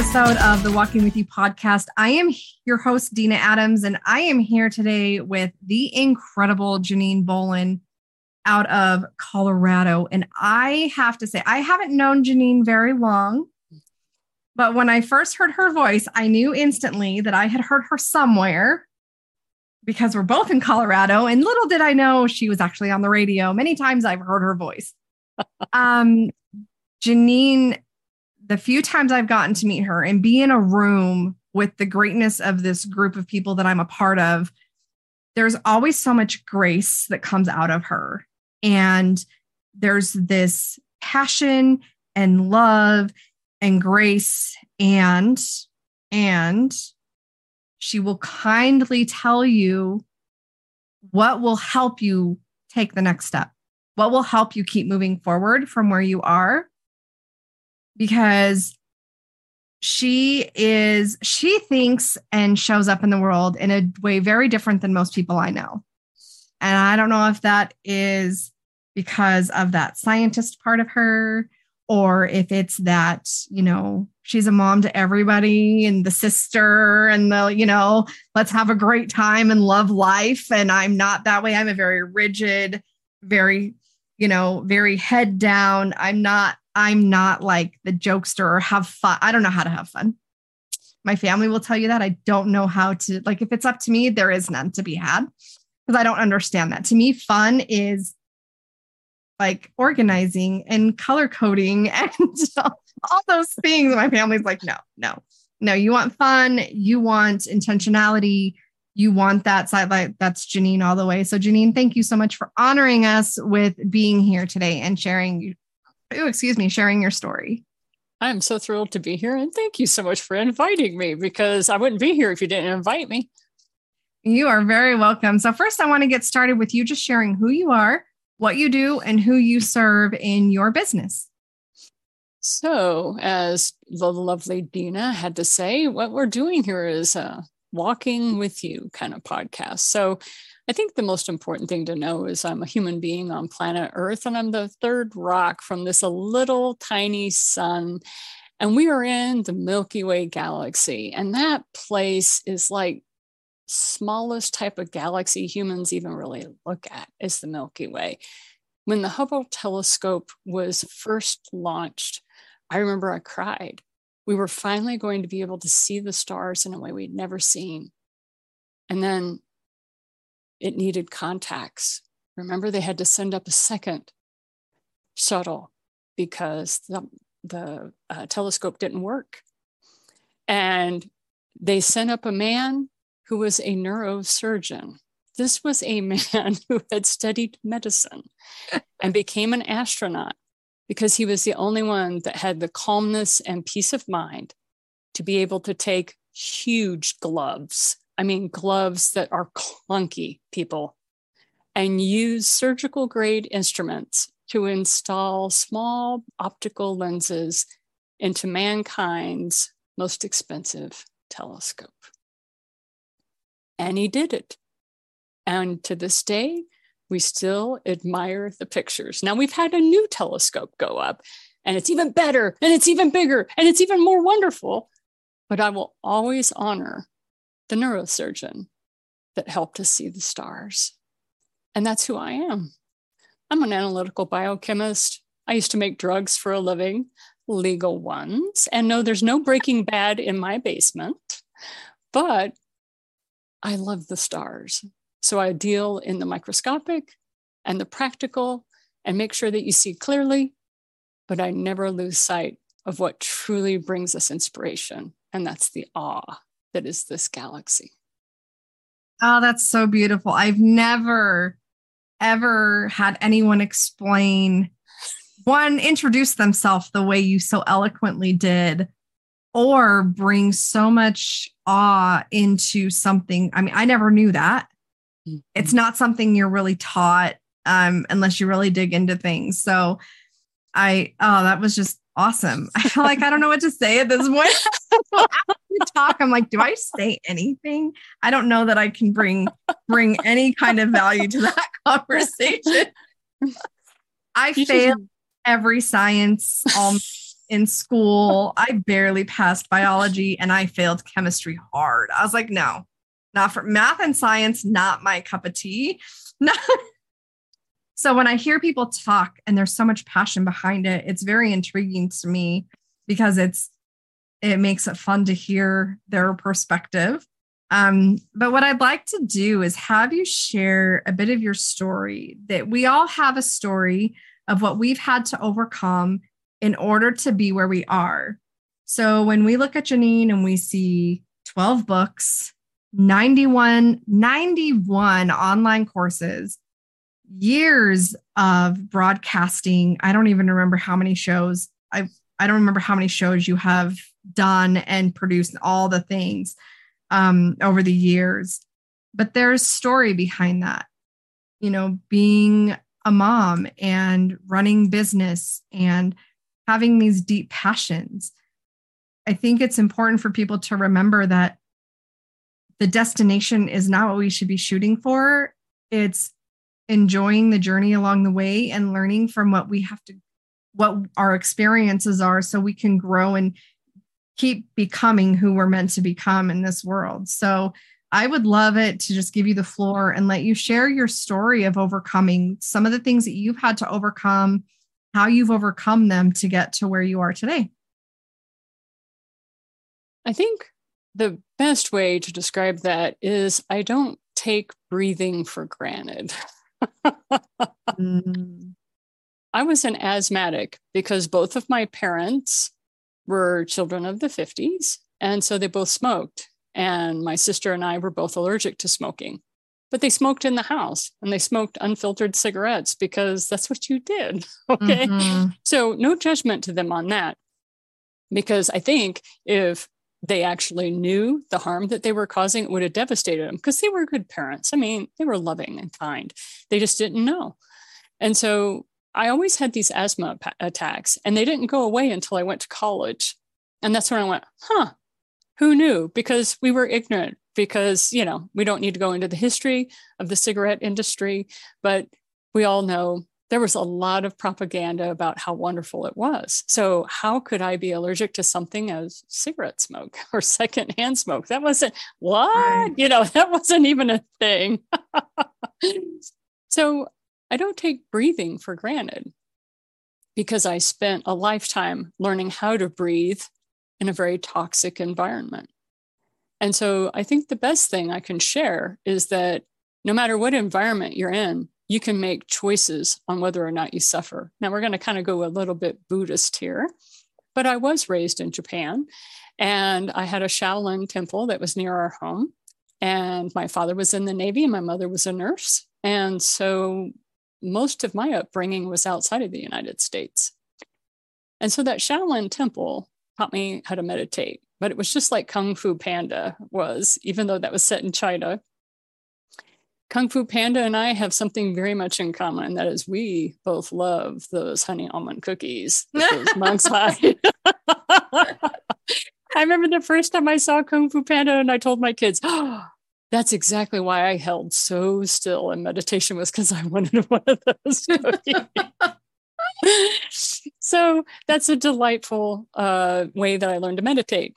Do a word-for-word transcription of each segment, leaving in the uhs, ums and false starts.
episode of the Walking With You podcast. I am your host, Dina Adams, and I am here today with the incredible Janine Bolon out of Colorado. And I have to say, I haven't known Janine very long, but when I first heard her voice, I knew instantly that I had heard her somewhere because we're both in Colorado. And little did I know she was actually on the radio. Many times I've heard her voice. Um, Janine, the few times I've gotten to meet her and be in a room with the greatness of this group of people that I'm a part of, there's always so much grace that comes out of her. And there's this passion and love and grace, and, and she will kindly tell you what will help you take the next step, what will help you keep moving forward from where you are, because she is, she thinks and shows up in the world in a way very different than most people I know. And I don't know if that is because of that scientist part of her, or if it's that, you know, she's a mom to everybody and the sister and the, you know, let's have a great time and love life. And I'm not that way. I'm a very rigid, very, you know, very head down. I'm not, I'm not like the jokester or have fun. I don't know how to have fun. My family will tell you that. I don't know how to, like, if it's up to me, there is none to be had because I don't understand that. To me, fun is like organizing and color coding and all those things. My family's like, no, no, no, you want fun. You want intentionality. You want that side. Like, that's Janine all the way. So Janine, thank you so much for honoring us with being here today and sharing Oh, excuse me, sharing your story. I'm so thrilled to be here. And thank you so much for inviting me, because I wouldn't be here if you didn't invite me. You are very welcome. So first, I want to get started with you just sharing who you are, what you do, and who you serve in your business. So as the lovely Dina had to say, what we're doing here is a walking with you kind of podcast. So I think the most important thing to know is I'm a human being on planet Earth, and I'm the third rock from this little tiny sun. And we are in the Milky Way galaxy. And that place is like smallest type of galaxy humans even really look at is the Milky Way. When the Hubble telescope was first launched, I remember I cried. We were finally going to be able to see the stars in a way we'd never seen. And then it needed contacts. Remember, they had to send up a second shuttle because the, the uh, telescope didn't work. And they sent up a man who was a neurosurgeon. This was a man who had studied medicine and became an astronaut because he was the only one that had the calmness and peace of mind to be able to take huge gloves. I mean, gloves that are clunky, people, and use surgical grade instruments to install small optical lenses into mankind's most expensive telescope. And he did it. And to this day, we still admire the pictures. Now we've had a new telescope go up, and it's even better, and it's even bigger, and it's even more wonderful. But I will always honor the neurosurgeon that helped us see the stars. And that's who I am. I'm an analytical biochemist. I used to make drugs for a living, legal ones. And no, there's no Breaking Bad in my basement, but I love the stars. So I deal in the microscopic and the practical and make sure that you see clearly, but I never lose sight of what truly brings us inspiration. And that's the awe that is this galaxy. Oh, that's so beautiful. I've never, ever had anyone explain, one, introduce themselves the way you so eloquently did, or bring so much awe into something. I mean, I never knew that. Mm-hmm. It's not something you're really taught um, unless you really dig into things. So I, oh, that was just awesome. I feel like I don't know what to say at this point. After you talk, I'm like, do I say anything? I don't know that I can bring bring any kind of value to that conversation. I fail every science almost in school. I barely passed biology and I failed chemistry hard. I was like, no, not for math and science, not my cup of tea. No. So when I hear people talk and there's so much passion behind it, it's very intriguing to me because it's, it makes it fun to hear their perspective. Um, but what I'd like to do is have you share a bit of your story. That we all have a story of what we've had to overcome in order to be where we are. So when we look at Janine and we see twelve books, ninety-one, ninety-one online courses, years of broadcasting. I don't even remember how many shows. I, I don't remember how many shows you have done and produced, all the things um, over the years. But there's story behind that, you know, being a mom and running business and having these deep passions. I think it's important for people to remember that the destination is not what we should be shooting for. It's enjoying the journey along the way and learning from what we have to, what our experiences are, so we can grow and keep becoming who we're meant to become in this world. So I would love it to just give you the floor and let you share your story of overcoming some of the things that you've had to overcome, how you've overcome them to get to where you are today. I think the best way to describe that is I don't take breathing for granted. mm. I was an asthmatic because both of my parents were children of the fifties. And so they both smoked. And my sister and I were both allergic to smoking, but they smoked in the house and they smoked unfiltered cigarettes because that's what you did. Okay. Mm-hmm. So no judgment to them on that, because I think if they actually knew the harm that they were causing, it would have devastated them, because they were good parents. I mean, they were loving and kind. They just didn't know. And so I always had these asthma pa- attacks, and they didn't go away until I went to college. And that's when I went, huh, who knew? Because we were ignorant, because, you know, we don't need to go into the history of the cigarette industry, but we all know there was a lot of propaganda about how wonderful it was. So how could I be allergic to something as cigarette smoke or secondhand smoke? That wasn't what, right. You know, that wasn't even a thing. So I don't take breathing for granted, because I spent a lifetime learning how to breathe in a very toxic environment. And so I think the best thing I can share is that no matter what environment you're in, you can make choices on whether or not you suffer. Now, we're going to kind of go a little bit Buddhist here, but I was raised in Japan, and I had a Shaolin temple that was near our home. And my father was in the Navy and my mother was a nurse. And so most of my upbringing was outside of the United States. And so that Shaolin temple taught me how to meditate, but it was just like Kung Fu Panda was, even though that was set in China. Kung Fu Panda and I have something very much in common, and that is we both love those honey almond cookies that those monks hide. I remember the first time I saw Kung Fu Panda, and I told my kids, oh, that's exactly why I held so still in meditation, was because I wanted one of those cookies. So that's a delightful uh, way that I learned to meditate.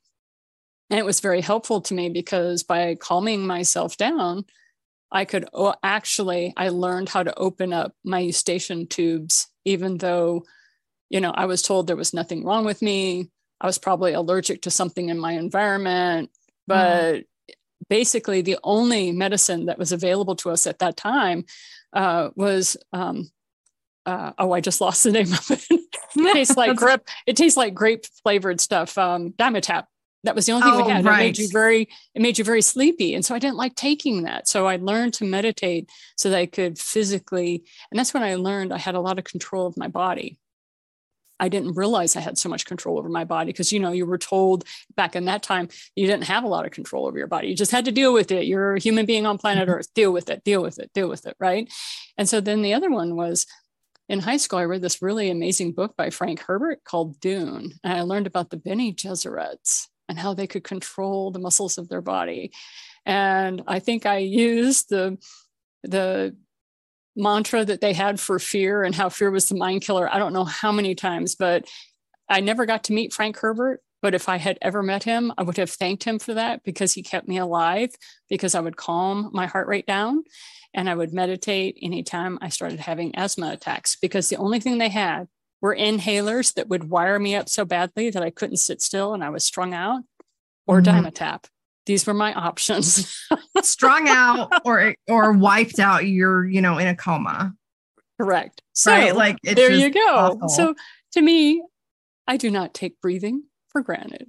And it was very helpful to me, because by calming myself down, I could oh, actually, I learned how to open up my eustachian tubes, even though, you know, I was told there was nothing wrong with me. I was probably allergic to something in my environment, but mm. basically the only medicine that was available to us at that time uh, was, um, uh, oh, I just lost the name of it. it tastes like grape, it tastes like grape flavored stuff. Um, Dimetap. That was the only thing oh, we had. Right. It made you very, it made you very sleepy. And so I didn't like taking that. So I learned to meditate so that I could physically, and that's when I learned I had a lot of control of my body. I didn't realize I had so much control over my body, because, you know, you were told back in that time, you didn't have a lot of control over your body. You just had to deal with it. You're a human being on planet Earth, deal with it, deal with it, deal with it. Right. And so then the other one was, in high school, I read this really amazing book by Frank Herbert called Dune. And I learned about the Bene Gesserits and how they could control the muscles of their body. And I think I used the, the mantra that they had for fear, and how fear was the mind killer, I don't know how many times, but I never got to meet Frank Herbert, but if I had ever met him, I would have thanked him for that, because he kept me alive, because I would calm my heart rate down and I would meditate anytime I started having asthma attacks, because the only thing they had were inhalers that would wire me up so badly that I couldn't sit still and I was strung out, or mm-hmm. Dimetap. These were my options. Strung out or or wiped out. You're, you know, in a coma. Correct. So right? Like, it's there you go. Awful. So to me, I do not take breathing for granted.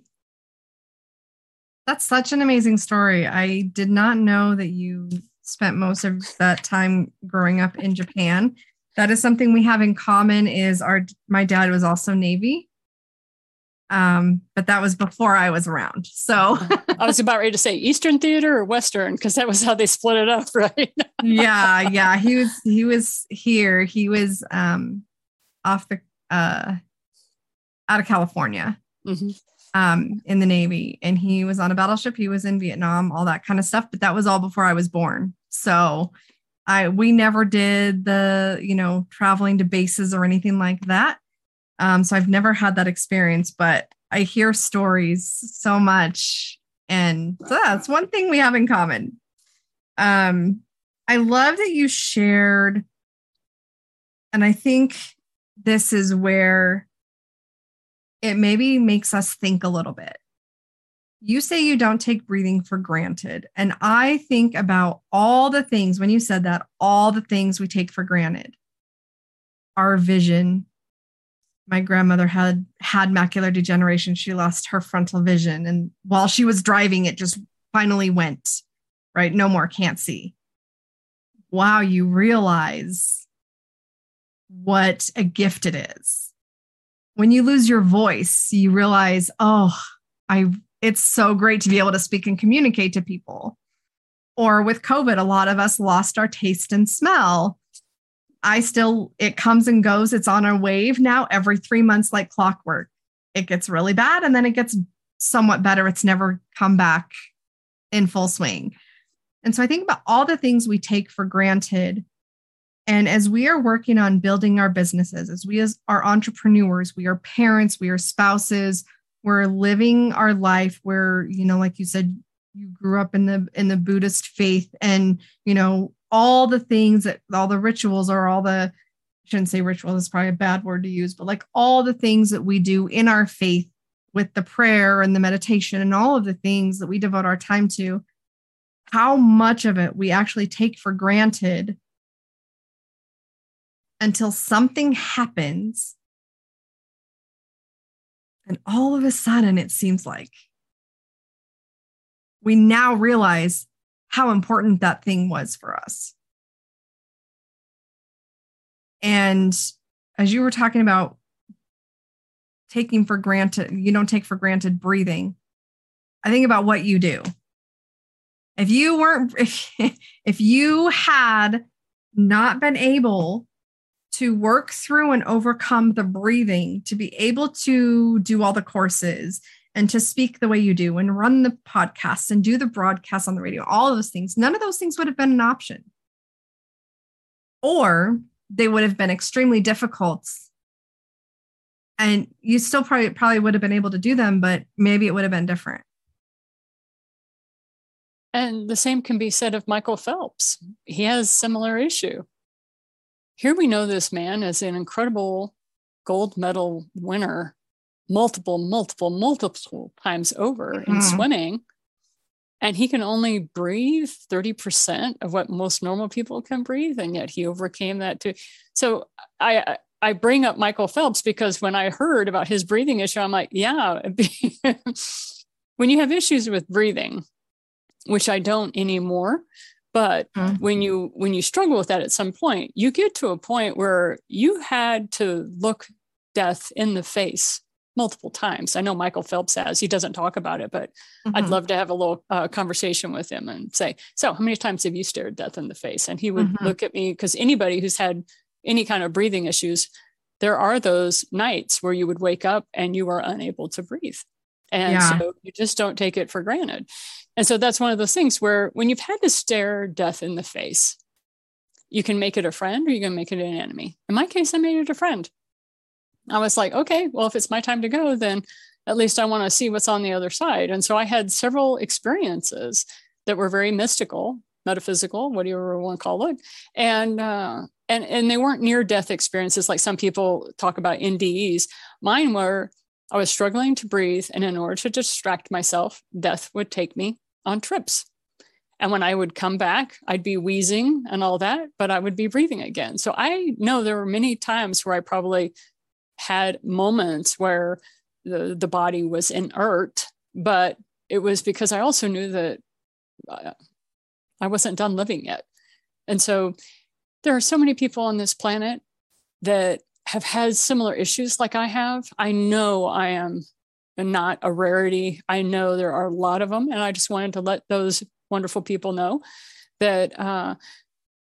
That's such an amazing story. I did not know that you spent most of that time growing up in Japan. That is something we have in common. Is our my dad was also Navy. Um, but that was before I was around. So I was about ready to say Eastern Theater or Western, because that was how they split it up, right? yeah, yeah. He was he was here. He was um off the uh out of California, mm-hmm. um, in the Navy, and he was on a battleship. He was in Vietnam, all that kind of stuff. But that was all before I was born. So I we never did the, you know, traveling to bases or anything like that. Um, so I've never had that experience, but I hear stories so much. And so that's one thing we have in common. Um, I love that you shared. And I think this is where it maybe makes us think a little bit. You say you don't take breathing for granted. And I think about all the things, when you said that, all the things we take for granted. Our vision. My grandmother had had macular degeneration. She lost her frontal vision. And while she was driving, it just finally went, right? No more, can't see. Wow, you realize what a gift it is. When you lose your voice, you realize, oh, I it's so great to be able to speak and communicate to people. Or with COVID, a lot of us lost our taste and smell. I still, it comes and goes. It's on a wave now every three months, like clockwork. It gets really bad and then it gets somewhat better. It's never come back in full swing. And so I think about all the things we take for granted. And as we are working on building our businesses, as we as are entrepreneurs, we are parents, we are spouses, we're living our life where, you know, like you said, you grew up in the, in the Buddhist faith, and, you know, all the things that all the rituals or all the, I shouldn't say rituals, is probably a bad word to use, but like all the things that we do in our faith with the prayer and the meditation and all of the things that we devote our time to, how much of it we actually take for granted until something happens. And all of a sudden, it seems like we now realize how important that thing was for us. And as you were talking about taking for granted, you don't take for granted breathing. I think about what you do. If you weren't, if you had not been able to work through and overcome the breathing, to be able to do all the courses and to speak the way you do and run the podcast and do the broadcast on the radio, all of those things, none of those things would have been an option. Or they would have been extremely difficult. And you still probably, probably would have been able to do them, but maybe it would have been different. And the same can be said of Michael Phelps. He has a similar issue. Here we know this man as an incredible gold medal winner, multiple, multiple, multiple times over, mm-hmm. in swimming. And he can only breathe thirty percent of what most normal people can breathe. And yet he overcame that too. So I I bring up Michael Phelps because when I heard about his breathing issue, I'm like, yeah. When you have issues with breathing, which I don't anymore, but mm-hmm. when you when you struggle with that at some point, you get to a point where you had to look death in the face multiple times. I know Michael Phelps has, he doesn't talk about it, but mm-hmm. I'd love to have a little uh, conversation with him and say, so how many times have you stared death in the face? And he would mm-hmm. look at me, because anybody who's had any kind of breathing issues, there are those nights where you would wake up and you are unable to breathe. And yeah. so you just don't take it for granted. And so that's one of those things where when you've had to stare death in the face, you can make it a friend or you can make it an enemy. In my case, I made it a friend. I was like, okay, well, if it's my time to go, then at least I want to see what's on the other side. And so I had several experiences that were very mystical, metaphysical, whatever you want to call it. And, uh, and, and they weren't near death experiences. Like some people talk about N D Es. Mine were, I was struggling to breathe. And in order to distract myself, death would take me on trips. And when I would come back, I'd be wheezing and all that, but I would be breathing again. So I know there were many times where I probably had moments where the, the body was inert, but it was because I also knew that uh, I wasn't done living yet. And so there are so many people on this planet that have had similar issues like I have. I know I am not a rarity. I know there are a lot of them. And I just wanted to let those wonderful people know that uh,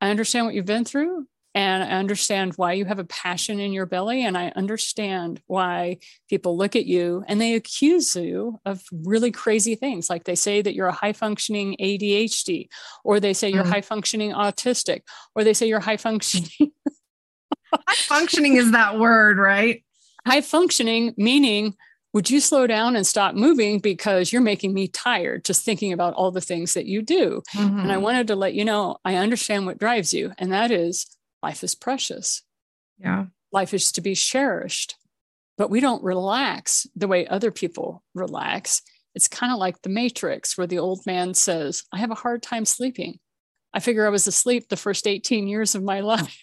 I understand what you've been through. And I understand why you have a passion in your belly. And I understand why people look at you and they accuse you of really crazy things. Like they say that you're a high functioning A D H D, or they say you're mm-hmm. high functioning autistic, or they say you're high functioning. High functioning is that word, right? High functioning, meaning, would you slow down and stop moving because you're making me tired just thinking about all the things that you do. Mm-hmm. And I wanted to let you know, I understand what drives you. And that is, life is precious. Yeah. Life is to be cherished, but we don't relax the way other people relax. It's kind of like the Matrix, where the old man says, I have a hard time sleeping. I figure I was asleep the first eighteen years of my life.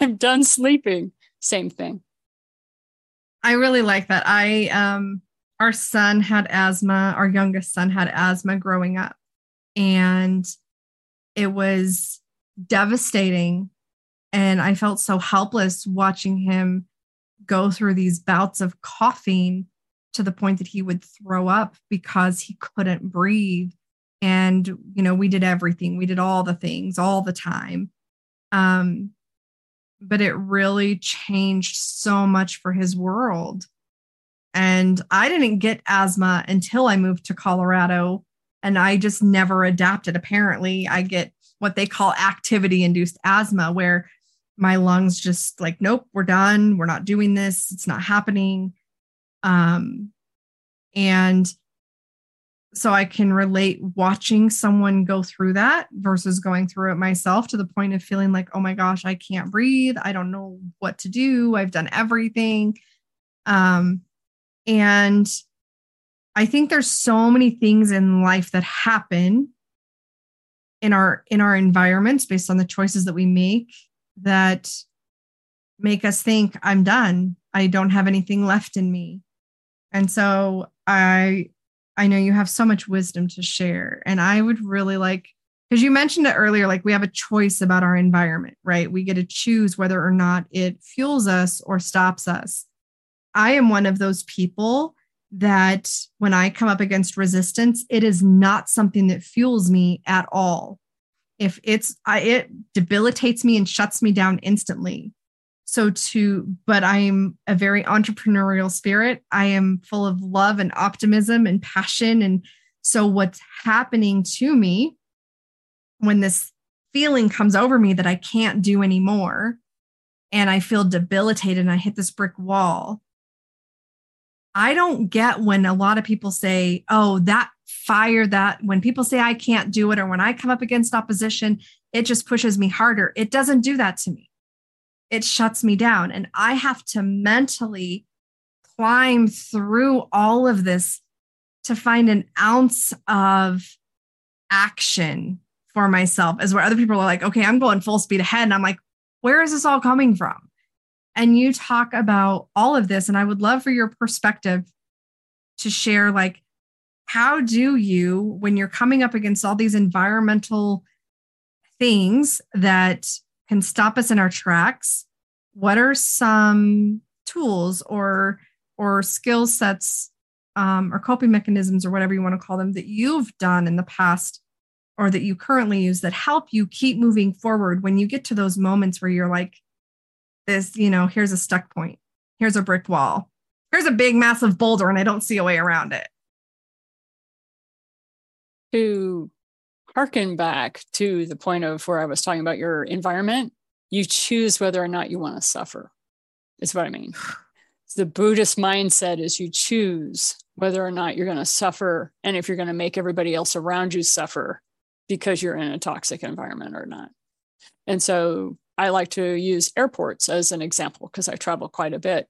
I'm done sleeping. Same thing. I really like that. I, um, our son had asthma. Our youngest son had asthma growing up, and it was devastating. And I felt so helpless watching him go through these bouts of coughing to the point that he would throw up because he couldn't breathe. And, you know, we did everything. We did all the things all the time. Um, but it really changed so much for his world. And I didn't get asthma until I moved to Colorado, and I just never adapted. Apparently I get what they call activity induced asthma, where my lungs just like, nope, we're done. We're not doing this. It's not happening. Um, and so I can relate watching someone go through that versus going through it myself, to the point of feeling like, oh my gosh, I can't breathe. I don't know what to do. I've done everything. Um, and I think there's so many things in life that happen in our, in our environments based on the choices that we make that make us think, I'm done. I don't have anything left in me. And so I, I know you have so much wisdom to share, and I would really like, because you mentioned it earlier, like we have a choice about our environment, right? We get to choose whether or not it fuels us or stops us. I am one of those people that when I come up against resistance, it is not something that fuels me at all. If it's, I, it debilitates me and shuts me down instantly. So to, but I'm a very entrepreneurial spirit. I am full of love and optimism and passion. And so what's happening to me when this feeling comes over me that I can't do anymore, and I feel debilitated and I hit this brick wall, I don't get when a lot of people say, oh, that fire, that when people say I can't do it, or when I come up against opposition, it just pushes me harder. It doesn't do that to me. It shuts me down. And I have to mentally climb through all of this to find an ounce of action for myself, as where other people are like, okay, I'm going full speed ahead. And I'm like, where is this all coming from? And you talk about all of this, and I would love for your perspective to share, like, how do you, when you're coming up against all these environmental things that can stop us in our tracks, what are some tools or, or skill sets um, or coping mechanisms, or whatever you want to call them, that you've done in the past or that you currently use that help you keep moving forward when you get to those moments where you're like, this, you know, here's a stuck point. Here's a brick wall. Here's a big, massive boulder, and I don't see a way around it. To harken back to the point of where I was talking about your environment, you choose whether or not you want to suffer. is what I mean. The Buddhist mindset is you choose whether or not you're going to suffer, and if you're going to make everybody else around you suffer because you're in a toxic environment or not. And so I like to use airports as an example because I travel quite a bit.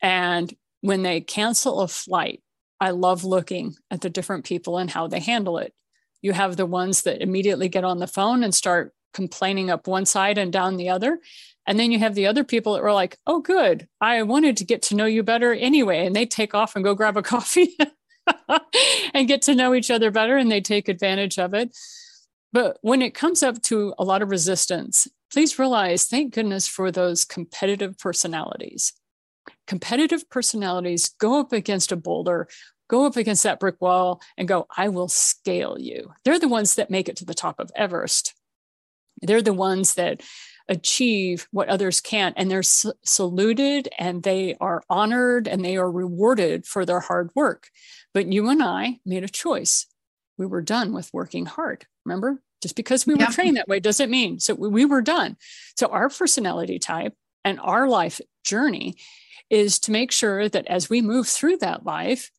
And when they cancel a flight, I love looking at the different people and how they handle it. You have the ones that immediately get on the phone and start complaining up one side and down the other. And then you have the other people that were like, oh, good. I wanted to get to know you better anyway. And they take off and go grab a coffee and get to know each other better. And they take advantage of it. But when it comes up to a lot of resistance, please realize, thank goodness for those competitive personalities. Competitive personalities go up against a boulder, go up against that brick wall and go, I will scale you. They're the ones that make it to the top of Everest. They're the ones that achieve what others can't, and they're saluted and they are honored and they are rewarded for their hard work. But you and I made a choice. We were done with working hard. Remember, just because we were yeah. trained that way doesn't mean so we were done. So our personality type and our life journey is to make sure that as we move through that life,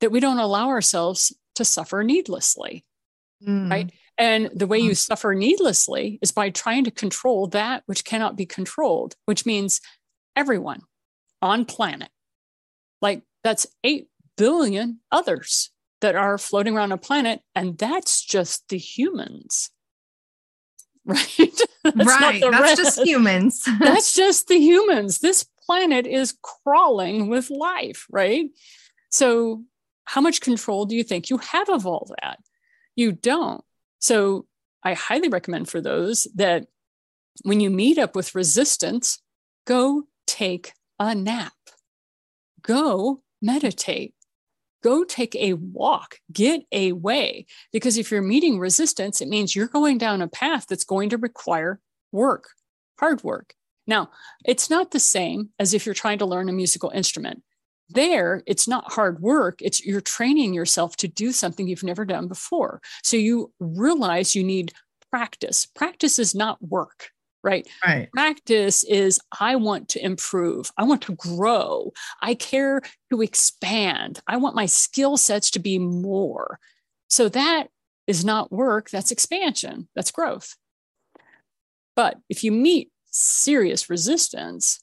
that we don't allow ourselves to suffer needlessly, mm. right? And the way you suffer needlessly is by trying to control that which cannot be controlled, which means everyone on planet. Like that's eight billion others that are floating around a planet. And that's just the humans, right? That's right. That's rest. just humans. That's just the humans. This planet is crawling with life, right? So how much control do you think you have of all that? You don't. So I highly recommend for those that when you meet up with resistance, go take a nap, go meditate, go take a walk, get away. Because if you're meeting resistance, it means you're going down a path that's going to require work, hard work. Now, it's not the same as if you're trying to learn a musical instrument. There, it's not hard work. It's you're training yourself to do something you've never done before. So you realize you need practice. Practice is not work, right? Right. Practice is, I want to improve. I want to grow. I care to expand. I want my skill sets to be more. So that is not work. That's expansion. That's growth. But if you meet serious resistance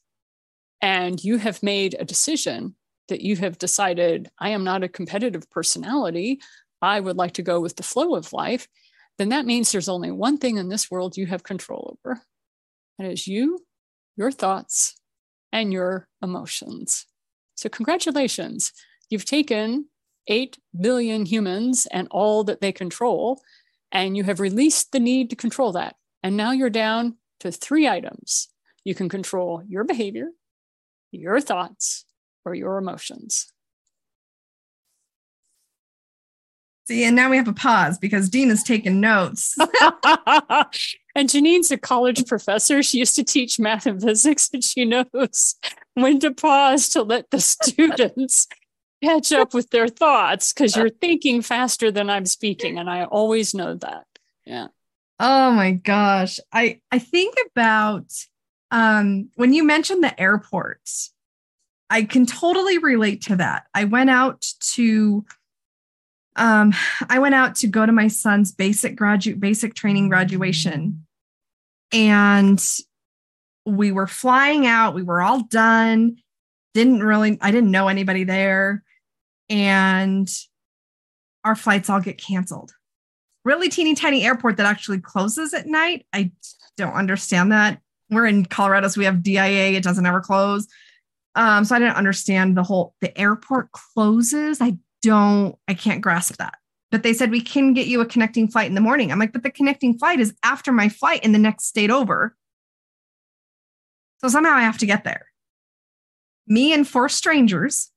and you have made a decision that you have decided, I am not a competitive personality, I would like to go with the flow of life, then that means there's only one thing in this world you have control over. And it's you, your thoughts, and your emotions. So congratulations, you've taken eight billion humans and all that they control, and you have released the need to control that. And now you're down to three items. You can control your behavior, your thoughts, or your emotions. See, and now we have a pause because Dina's taking notes. And Janine's a college professor. She used to teach math and physics, and she knows when to pause to let the students catch up with their thoughts because you're thinking faster than I'm speaking. And I always know that. Yeah. Oh my gosh. I, I think about um, when you mentioned the airports, I can totally relate to that. I went out to, um, I went out to go to my son's basic graduate, basic training graduation, and we were flying out. We were all done. Didn't really, I didn't know anybody there, and our flights all get canceled. Really teeny tiny airport that actually closes at night. I don't understand that. We're in Colorado, so we have D I A. It doesn't ever close. Um, so I didn't understand the whole, the airport closes. I don't, I can't grasp that, but they said, we can get you a connecting flight in the morning. I'm like, but the connecting flight is after my flight in the next state over. So somehow I have to get there. Me and four strangers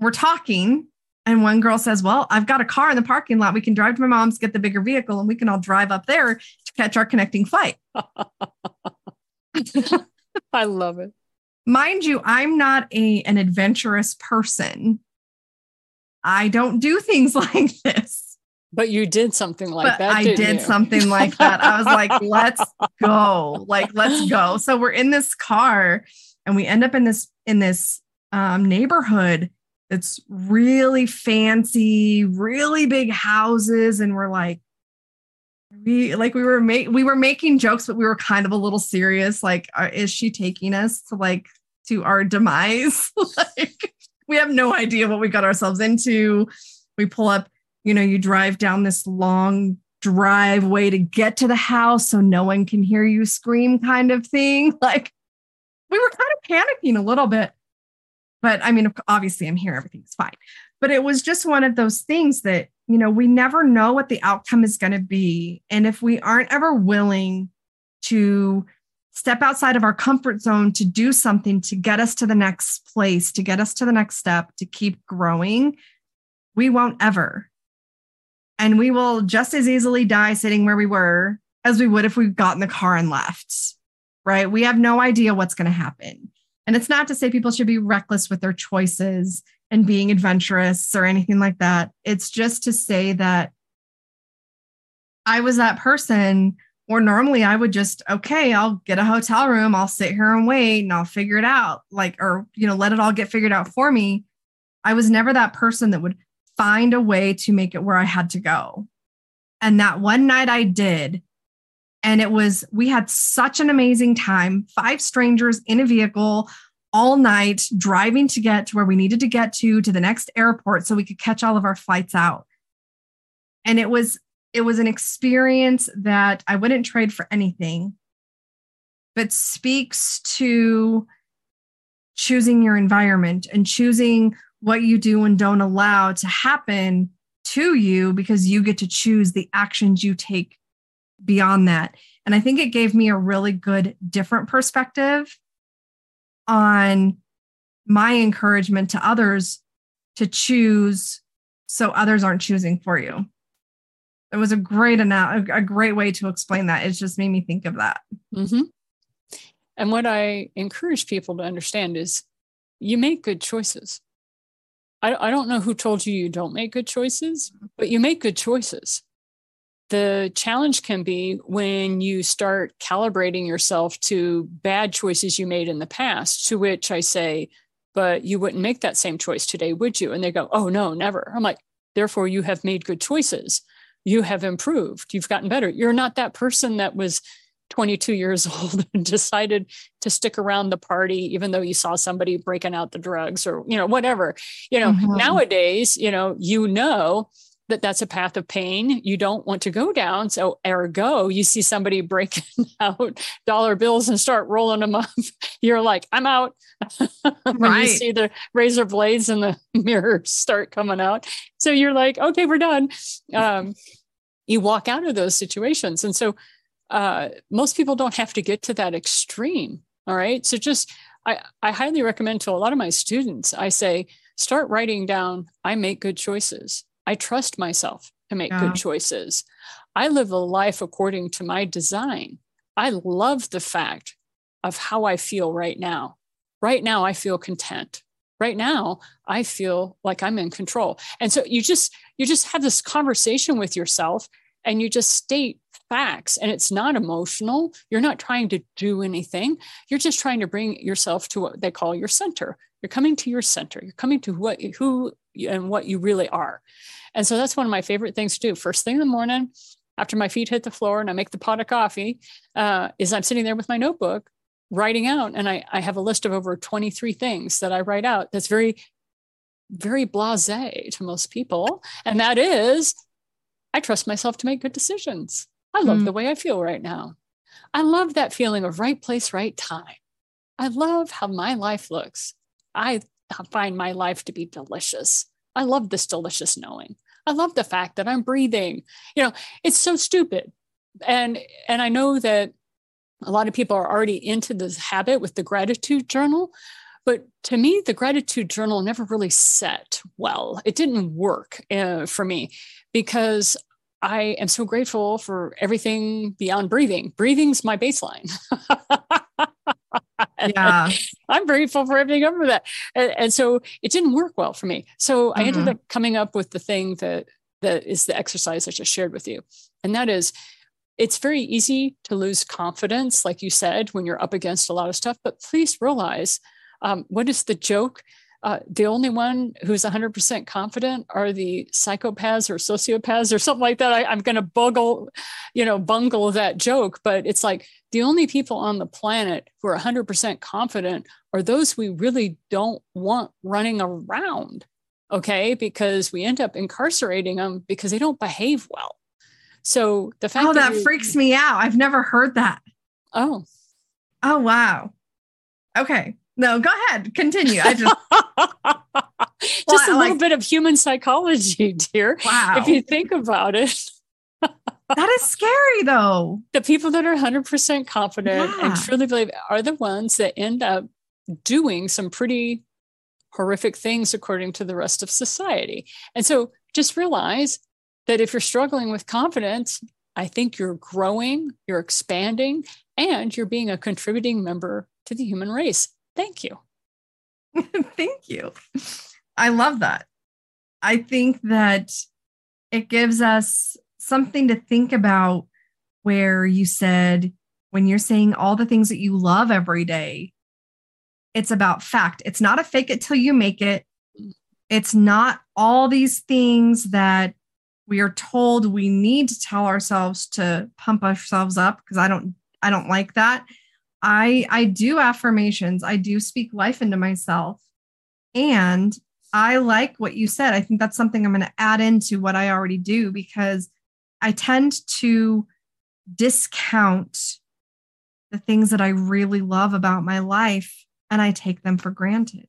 were talking. And one girl says, well, I've got a car in the parking lot. We can drive to my mom's, get the bigger vehicle, and we can all drive up there to catch our connecting flight. I love it. Mind you, I'm not a, an adventurous person. I don't do things like this. But you did something like but that. I didn't did you? something like that. I was like, let's go. Like, let's go. So we're in this car and we end up in this in this um, neighborhood that's really fancy, really big houses, and we're like, we like we were ma- we were making jokes, but we were kind of a little serious. Like, are, is she taking us to like to our demise? Like, we have no idea what we got ourselves into. We pull up, you know, you drive down this long driveway to get to the house so no one can hear you scream, kind of thing. Like, we were kind of panicking a little bit. But I mean, obviously I'm here, everything's fine. But it was just one of those things that, you know, we never know what the outcome is going to be. And if we aren't ever willing to step outside of our comfort zone to do something to get us to the next place, to get us to the next step, to keep growing, we won't ever. And we will just as easily die sitting where we were as we would if we got in the car and left, right? We have no idea what's going to happen. And it's not to say people should be reckless with their choices and being adventurous or anything like that. It's just to say that I was that person where normally I would just, okay, I'll get a hotel room, I'll sit here and wait, and I'll figure it out. Like, or, you know, let it all get figured out for me. I was never that person that would find a way to make it where I had to go. And that one night I did. And it was, we had such an amazing time, five strangers in a vehicle all night, driving to get to where we needed to get to, to the next airport so we could catch all of our flights out. And it was, it was an experience that I wouldn't trade for anything, but speaks to choosing your environment and choosing what you do and don't allow to happen to you, because you get to choose the actions you take beyond that. And I think it gave me a really good, different perspective on my encouragement to others to choose so others aren't choosing for you. It was a great, a great way to explain that. It just made me think of that. Mm-hmm. And what I encourage people to understand is you make good choices. I, I don't know who told you you don't make good choices, but you make good choices. The challenge can be when you start calibrating yourself to bad choices you made in the past, to which I say, but you wouldn't make that same choice today, would you? And they go, oh, no, never. I'm like, therefore, you have made good choices. You have improved. You've gotten better. You're not that person that was twenty-two years old and decided to stick around the party, even though you saw somebody breaking out the drugs or, you know, whatever. You know, mm-hmm. Nowadays, you know, you know, that that's a path of pain you don't want to go down. So ergo, you see somebody breaking out dollar bills and start rolling them up. You're like, I'm out. When right. You see the razor blades and the mirrors start coming out. So you're like, okay, we're done. Um, you walk out of those situations. And so uh, most people don't have to get to that extreme. All right. So just, I, I highly recommend to a lot of my students, I say, start writing down, I make good choices. I trust myself to make yeah. good choices. I live a life according to my design. I love the fact of how I feel right now. Right now, I feel content. Right now, I feel like I'm in control. And so you just, you just have this conversation with yourself and you just state facts, and it's not emotional. You're not trying to do anything. You're just trying to bring yourself to what they call your center. You're coming to your center. You're coming to what, who, and what you really are. And so that's one of my favorite things to do. First thing in the morning, after my feet hit the floor and I make the pot of coffee, uh, is I'm sitting there with my notebook writing out. And I, I have a list of over twenty-three things that I write out. That's very, very blasé to most people. And that is, I trust myself to make good decisions. I love mm. the way I feel right now. I love that feeling of right place, right time. I love how my life looks. I find my life to be delicious. I love this delicious knowing. I love the fact that I'm breathing. You know, it's so stupid. And, and I know that a lot of people are already into this habit with the gratitude journal, but to me, the gratitude journal never really set well. It didn't work uh, for me because I am so grateful for everything beyond breathing. Breathing's my baseline. Yeah, I'm grateful for everything over that. And, and so it didn't work well for me. So mm-hmm. I ended up coming up with the thing that that is the exercise I just shared with you. And that is It's very easy to lose confidence, like you said, when you're up against a lot of stuff, but please realize, um, what is the joke? Uh, the only one who's one hundred percent confident are the psychopaths or sociopaths or something like that. I, I'm going to bungle, you know, bungle that joke, but it's like the only people on the planet who are one hundred percent confident are those we really don't want running around, okay? Because we end up incarcerating them because they don't behave well. So the fact oh, that, that you- freaks me out. I've never heard that. Oh, oh, wow. Okay. No, go ahead. Continue. I just just well, a little like, bit of human psychology, dear. Wow. If you think about it. That is scary, though. The people that are one hundred percent confident yeah. and truly believe are the ones that end up doing some pretty horrific things according to the rest of society. And so just realize that if you're struggling with confidence, I think you're growing, you're expanding, and you're being a contributing member to the human race. Thank you. Thank you. I love that. I think that it gives us something to think about, where you said, when you're saying all the things that you love every day, it's about fact. It's not a fake it till you make it. It's not all these things that we are told we need to tell ourselves to pump ourselves up, because I don't, I don't like that. I, I do affirmations. I do speak life into myself. And I like what you said. I think that's something I'm going to add into what I already do, because I tend to discount the things that I really love about my life, and I take them for granted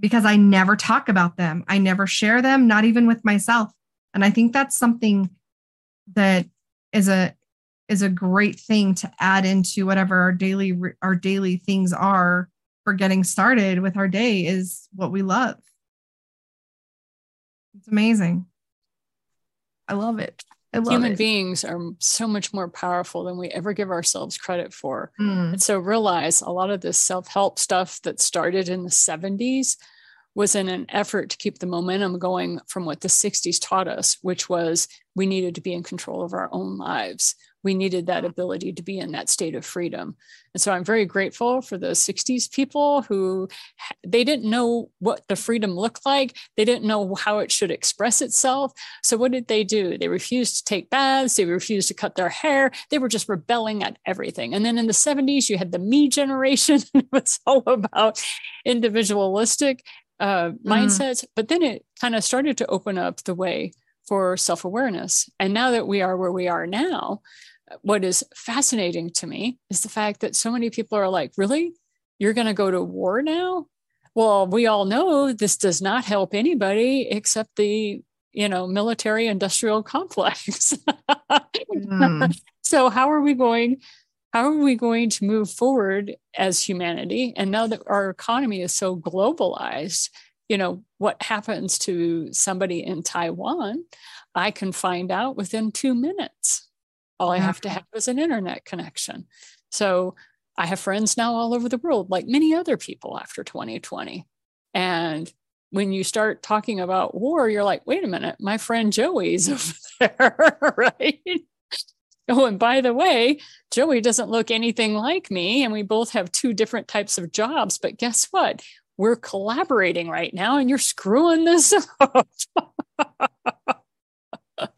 because I never talk about them. I never share them, not even with myself. And I think that's something that is a is a great thing to add into whatever our daily, our daily things are for getting started with our day, is what we love. It's amazing. I love it. I love Human it. beings are so much more powerful than we ever give ourselves credit for. Mm. And so realize a lot of this self-help stuff that started in the seventies was in an effort to keep the momentum going from what the sixties taught us, which was we needed to be in control of our own lives. We needed that ability to be in that state of freedom. And so I'm very grateful for the sixties people who, they didn't know what the freedom looked like. They didn't know how it should express itself. So what did they do? They refused to take baths. They refused to cut their hair. They were just rebelling at everything. And then in the seventies, you had the me generation. It was all about individualistic uh, mm. mindsets. But then it kind of started to open up the way for self-awareness. And now that we are where we are now, what is fascinating to me is the fact that so many people are like, really, you're going to go to war now? Well, we all know this does not help anybody except the, you know, military industrial complex. mm. So how are we going, how are we going to move forward as humanity? And now that our economy is so globalized, you know, what happens to somebody in Taiwan, I can find out within two minutes. All I have to have is an internet connection. So I have friends now all over the world, like many other people after twenty twenty. And when you start talking about war, you're like, wait a minute, my friend Joey's over there, right? Oh, and by the way, Joey doesn't look anything like me, and we both have two different types of jobs, but guess what? We're collaborating right now, and you're screwing this up.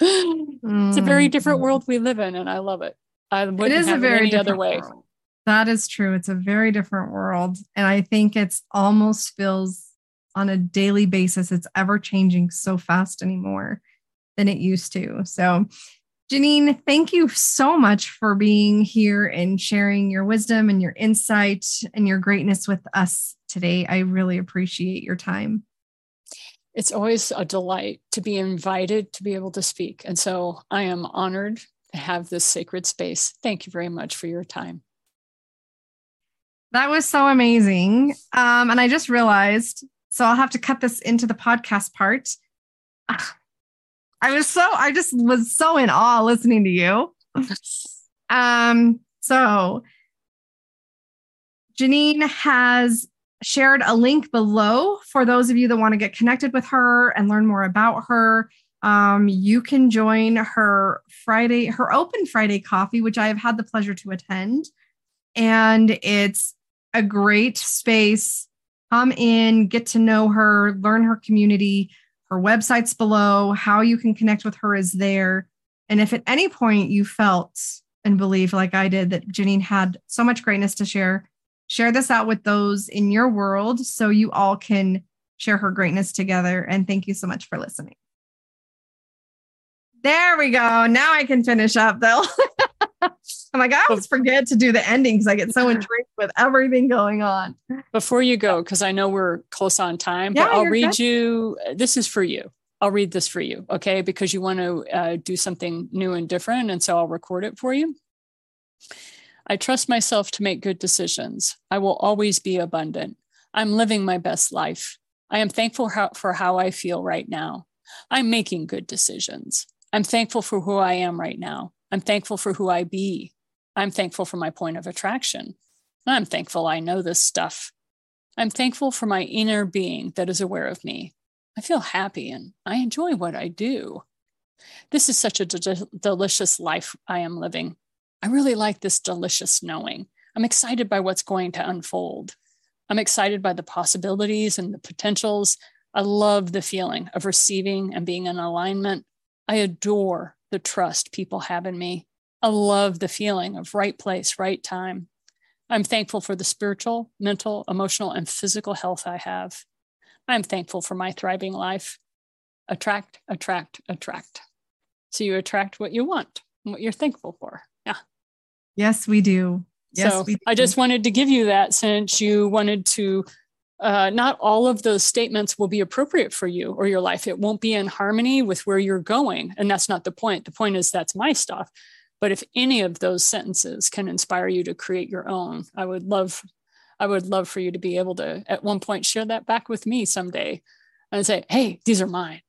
It's a very different world we live in, and I love it. I wouldn't it is have a very it any other way. World. That is true. It's a very different world, and I think it's almost feels on a daily basis. It's ever changing so fast anymore than it used to. So, Janine, thank you so much for being here and sharing your wisdom and your insight and your greatness with us today. I really appreciate your time. It's always a delight to be invited to be able to speak. And so I am honored to have this sacred space. Thank you very much for your time. That was so amazing. Um, and I just realized, so I'll have to cut this into the podcast part. I was so, I just was so in awe listening to you. Um, so Janine has shared a link below for those of you that want to get connected with her and learn more about her. Um, you can join her Friday, her Open Friday Coffee, which I have had the pleasure to attend. And it's a great space. Come in, get to know her, learn her community. Her website's below. How you can connect with her is there. And if at any point you felt and believed, like I did, that Janine had so much greatness to share, share this out with those in your world so you all can share her greatness together. And thank you so much for listening. There we go. Now I can finish up, though. I'm like, I always forget to do the ending because I get so intrigued with everything going on. Before you go, because I know we're close on time, yeah, but I'll read good. you. This is for you. I'll read this for you, okay? Because you want to uh, do something new and different, and so I'll record it for you. I trust myself to make good decisions. I will always be abundant. I'm living my best life. I am thankful how, for how I feel right now. I'm making good decisions. I'm thankful for who I am right now. I'm thankful for who I be. I'm thankful for my point of attraction. I'm thankful I know this stuff. I'm thankful for my inner being that is aware of me. I feel happy and I enjoy what I do. This is such a de- delicious life I am living. I really like this delicious knowing. I'm excited by what's going to unfold. I'm excited by the possibilities and the potentials. I love the feeling of receiving and being in alignment. I adore the trust people have in me. I love the feeling of right place, right time. I'm thankful for the spiritual, mental, emotional, and physical health I have. I'm thankful for my thriving life. Attract, attract, attract. So you attract what you want and what you're thankful for. Yeah. Yes, we do. Yes, so we do. I just wanted to give you that since you wanted to, uh, not all of those statements will be appropriate for you or your life. It won't be in harmony with where you're going. And that's not the point. The point is that's my stuff. But if any of those sentences can inspire you to create your own, I would love I would love for you to be able to, at one point, share that back with me someday and say, hey, these are mine.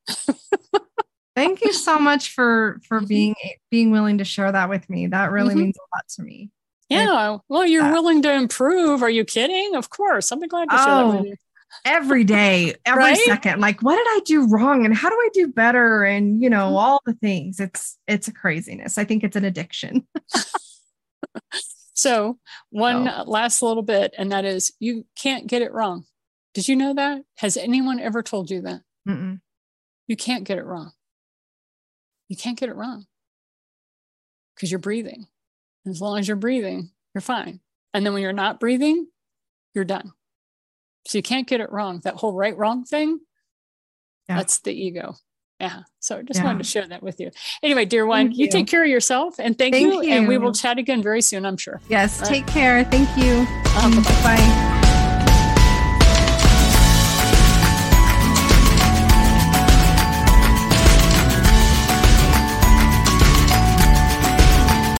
Thank you so much for, for being, being willing to share that with me. That really mm-hmm. means a lot to me. Yeah. Well, you're that. willing to improve. Are you kidding? Of course. I'm glad to share oh, that with you. Every day, every right? second. Like, what did I do wrong? And how do I do better? And, you know, all the things. It's, it's a craziness. I think it's an addiction. So one oh. last little bit, and that is you can't get it wrong. Did you know that? Has anyone ever told you that? Mm-mm. You can't get it wrong. You can't get it wrong because you're breathing. As long as you're breathing, you're fine. And then when you're not breathing, you're done. So you can't get it wrong. That whole right, wrong thing, yeah. that's the ego. Yeah. So I just yeah. wanted to share that with you. Anyway, dear one, you. you take care of yourself and thank, thank you, you. And we will chat again very soon, I'm sure. Yes. All take right. care. Thank you. Um, bye-bye. Bye.